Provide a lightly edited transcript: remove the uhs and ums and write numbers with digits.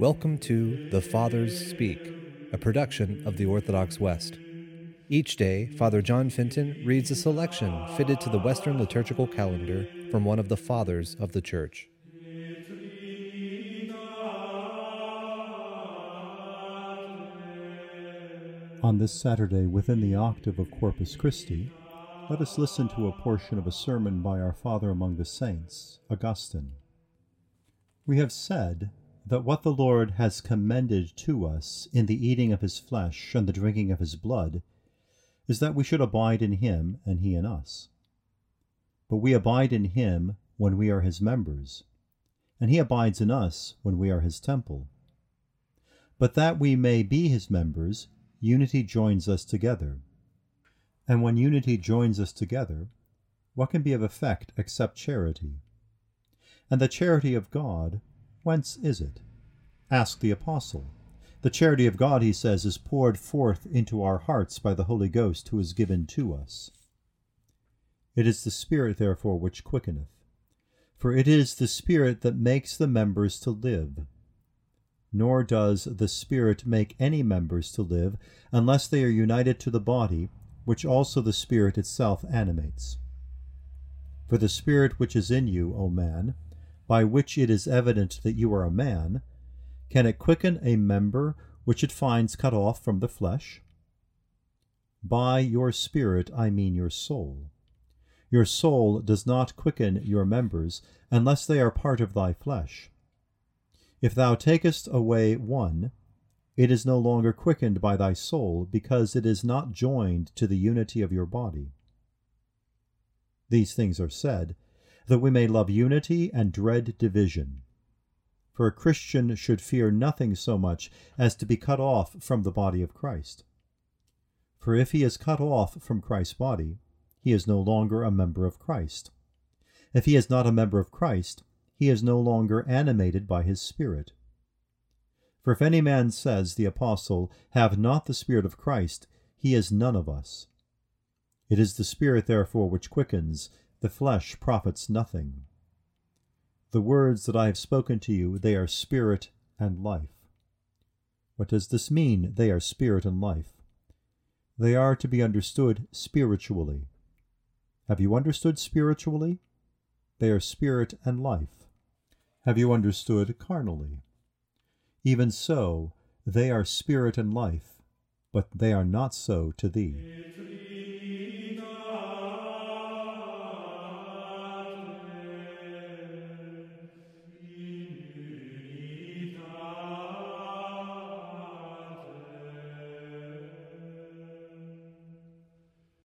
Welcome to The Fathers Speak, a production of the Orthodox West. Each day, Father John Finton reads a selection fitted to the Western liturgical calendar from one of the Fathers of the Church. On this Saturday, within the octave of Corpus Christi, let us listen to a portion of a sermon by our Father among the Saints, Augustine. We have said that what the Lord has commended to us in the eating of his flesh and the drinking of his blood is that we should abide in him and he in us. But we abide in him when we are his members, and he abides in us when we are his temple. But that we may be his members, unity joins us together. And when unity joins us together, what can be of effect except charity? And the charity of God, whence is it? Ask the Apostle. The charity of God, he says, is poured forth into our hearts by the Holy Ghost who is given to us. It is the Spirit, therefore, which quickeneth. For it is the Spirit that makes the members to live. Nor does the Spirit make any members to live unless they are united to the body, which also the Spirit itself animates. For the Spirit which is in you, O man, by which it is evident that you are a man, can it quicken a member which it finds cut off from the flesh? By your spirit I mean your soul. Your soul does not quicken your members unless they are part of thy flesh. If thou takest away one, it is no longer quickened by thy soul, because it is not joined to the unity of your body. These things are said, that we may love unity and dread division. For a Christian should fear nothing so much as to be cut off from the body of Christ. For if he is cut off from Christ's body, he is no longer a member of Christ. If he is not a member of Christ, he is no longer animated by his Spirit. For if any man says, the Apostle, have not the Spirit of Christ, he is none of us. It is the Spirit, therefore, which quickens, the flesh profits nothing. The words that I have spoken to you, they are spirit and life. What does this mean, they are spirit and life? They are to be understood spiritually. Have you understood spiritually? They are spirit and life. Have you understood carnally? Even so, they are spirit and life, but they are not so to thee.